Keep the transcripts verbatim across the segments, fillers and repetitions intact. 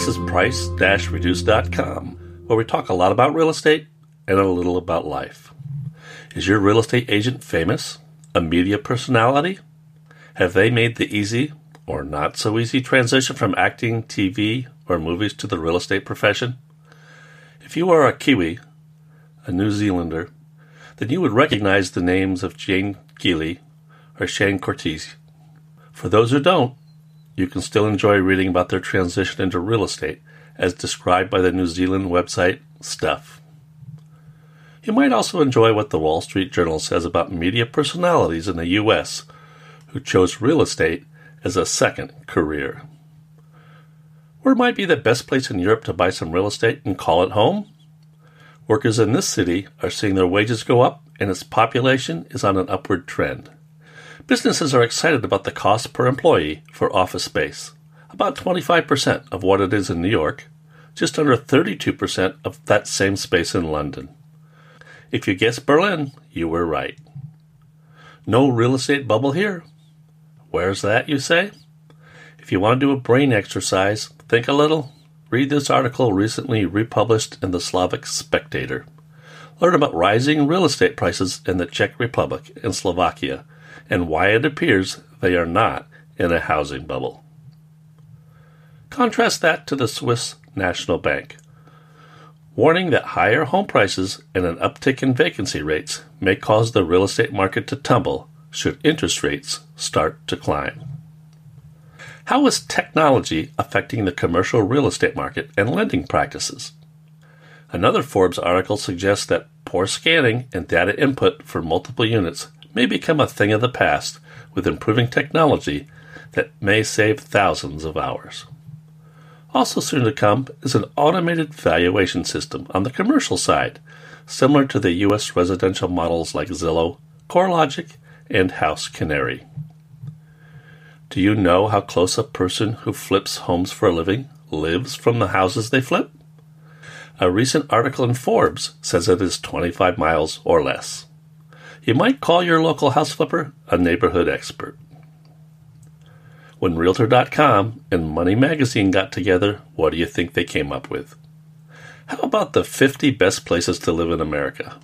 This is price dash reduce dot com, where we talk a lot about real estate and a little about life. Is your real estate agent famous? A media personality? Have they made the easy or not so easy transition from acting, T V, or movies to the real estate profession? If you are a Kiwi, a New Zealander, then you would recognize the names of Jane Keely or Shane Cortese. For those who don't, you can still enjoy reading about their transition into real estate, as described by the New Zealand website Stuff. You might also enjoy what the Wall Street Journal says about media personalities in the U S who chose real estate as a second career. Where might be the best place in Europe to buy some real estate and call it home? Workers in this city are seeing their wages go up, and its population is on an upward trend. Businesses are excited about the cost per employee for office space, about twenty-five percent of what it is in New York, just under thirty-two percent of that same space in London. If you guessed Berlin, you were right. No real estate bubble here. Where's that, you say? If you want to do a brain exercise, think a little, read this article recently republished in the Slovak Spectator. Learn about rising real estate prices in the Czech Republic and Slovakia, and why it appears they are not in a housing bubble. Contrast that to the Swiss National Bank, warning that higher home prices and an uptick in vacancy rates may cause the real estate market to tumble should interest rates start to climb. How is technology affecting the commercial real estate market and lending practices? Another Forbes article suggests that poor scanning and data input for multiple units may become a thing of the past with improving technology that may save thousands of hours. Also soon to come is an automated valuation system on the commercial side, similar to the U S residential models like Zillow, CoreLogic, and House Canary. Do you know how close a person who flips homes for a living lives from the houses they flip? A recent article in Forbes says it is twenty-five miles or less. You might call your local house flipper a neighborhood expert. When Realtor dot com and Money Magazine got together, what do you think they came up with? How about the fifty best places to live in America?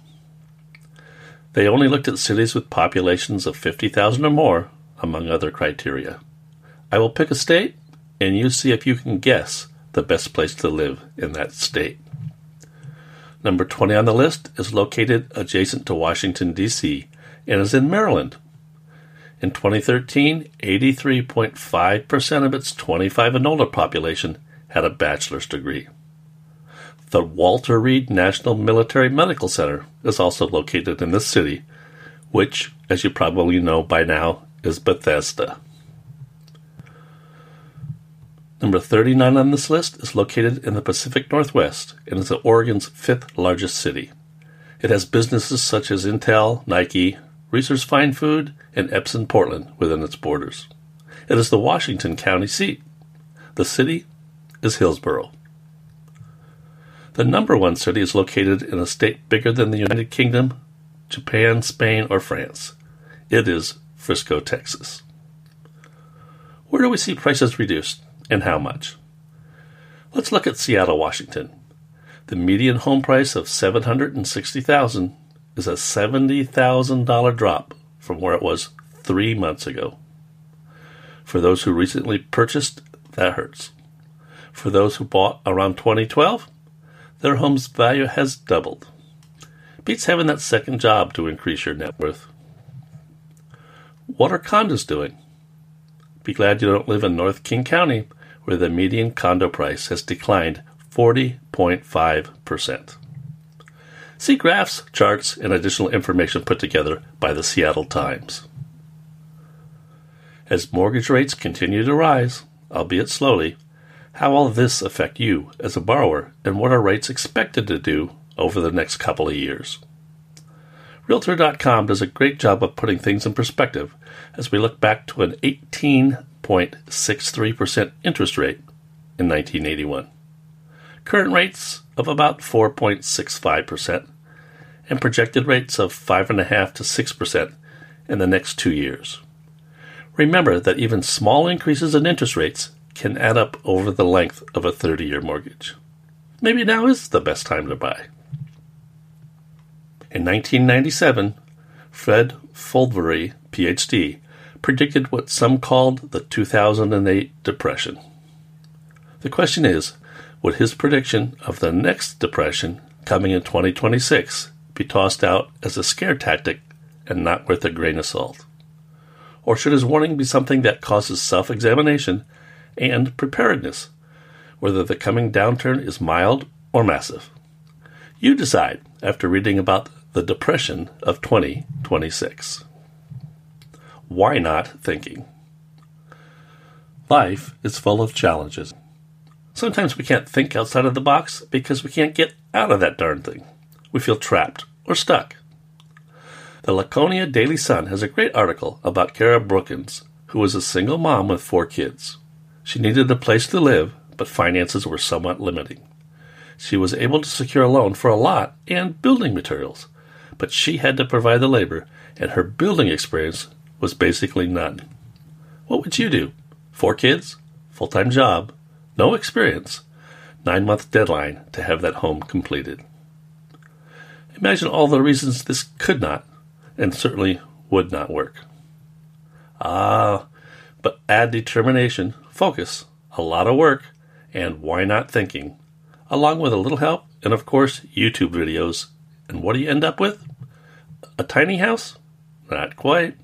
They only looked at cities with populations of fifty thousand or more, among other criteria. I will pick a state, and you see if you can guess the best place to live in that state. Number twenty on the list is located adjacent to Washington, D C, and is in Maryland. In twenty thirteen, eighty-three point five percent of its twenty-five and older population had a bachelor's degree. The Walter Reed National Military Medical Center is also located in this city, which, as you probably know by now, is Bethesda. Number thirty-nine on this list is located in the Pacific Northwest and is Oregon's fifth largest city. It has businesses such as Intel, Nike, Research Fine Food, and Epson Portland within its borders. It is the Washington County seat. The city is Hillsboro. The number one city is located in a state bigger than the United Kingdom, Japan, Spain, or France. It is Frisco, Texas. Where do we see prices reduced, and how much? Let's look at Seattle, Washington. The median home price of seven hundred sixty thousand dollars is a seventy thousand dollars drop from where it was three months ago. For those who recently purchased, that hurts. For those who bought around twenty twelve, their home's value has doubled. Beats having that second job to increase your net worth. What are condos doing? Be glad you don't live in North King County, where the median condo price has declined forty point five percent. See graphs, charts, and additional information put together by the Seattle Times. As mortgage rates continue to rise, albeit slowly, how will this affect you as a borrower, and what are rates expected to do over the next couple of years? Realtor dot com does a great job of putting things in perspective as we look back to an eighteen point six three percent interest rate in nineteen eighty-one, current rates of about four point six five percent, and projected rates of five point five to six percent in the next two years. Remember that even small increases in interest rates can add up over the length of a thirty-year mortgage. Maybe now is the best time to buy. In nineteen ninety-seven, Fred Fulvery, P H D, predicted what some called the two thousand eight Depression. The question is, would his prediction of the next depression coming in twenty twenty-six be tossed out as a scare tactic and not worth a grain of salt? Or should his warning be something that causes self-examination and preparedness, whether the coming downturn is mild or massive? You decide after reading about the Depression of twenty twenty-six. Why not thinking? Life is full of challenges. Sometimes we can't think outside of the box because we can't get out of that darn thing. We feel trapped or stuck. The Laconia Daily Sun has a great article about Kara Brookins, who was a single mom with four kids. She needed a place to live, but finances were somewhat limiting. She was able to secure a loan for a lot and building materials, but she had to provide the labor, and her building experience was basically none. What would you do? Four kids, full-time job, no experience, nine-month deadline to have that home completed. Imagine all the reasons this could not, and certainly would not work. Ah, but add determination, focus, a lot of work, and why not thinking, along with a little help, and of course, YouTube videos. And what do you end up with? A tiny house? Not quite.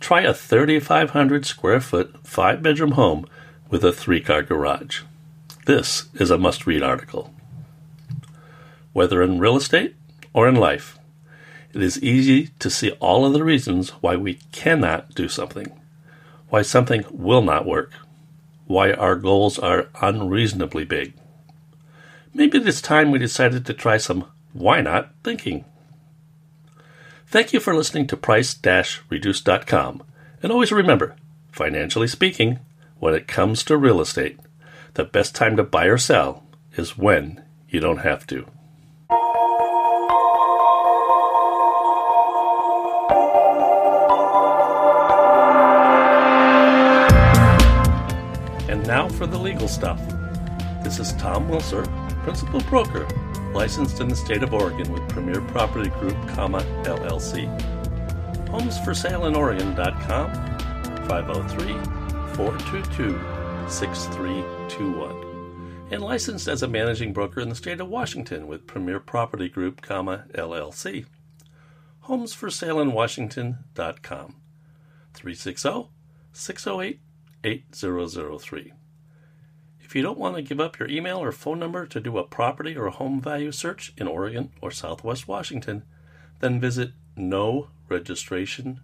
Try a thirty-five hundred square foot, five-bedroom home with a three-car garage. This is a must-read article. Whether in real estate or in life, it is easy to see all of the reasons why we cannot do something, why something will not work, why our goals are unreasonably big. Maybe this time we decided to try some why not thinking. Thank you for listening to price dash reduce dot com. And always remember, financially speaking, when it comes to real estate, the best time to buy or sell is when you don't have to. And now for the legal stuff. This is Tom Wilson, Principal Broker, licensed in the state of Oregon with Premier Property Group, L L C. homes for sale in Oregon dot com, five oh three, four two two, six three two one. And licensed as a managing broker in the state of Washington with Premier Property Group, L L C. homes for sale in Washington dot com, three six zero, six zero eight, eight zero zero three. If you don't want to give up your email or phone number to do a property or home value search in Oregon or Southwest Washington, then visit no registration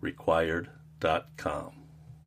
required dot com.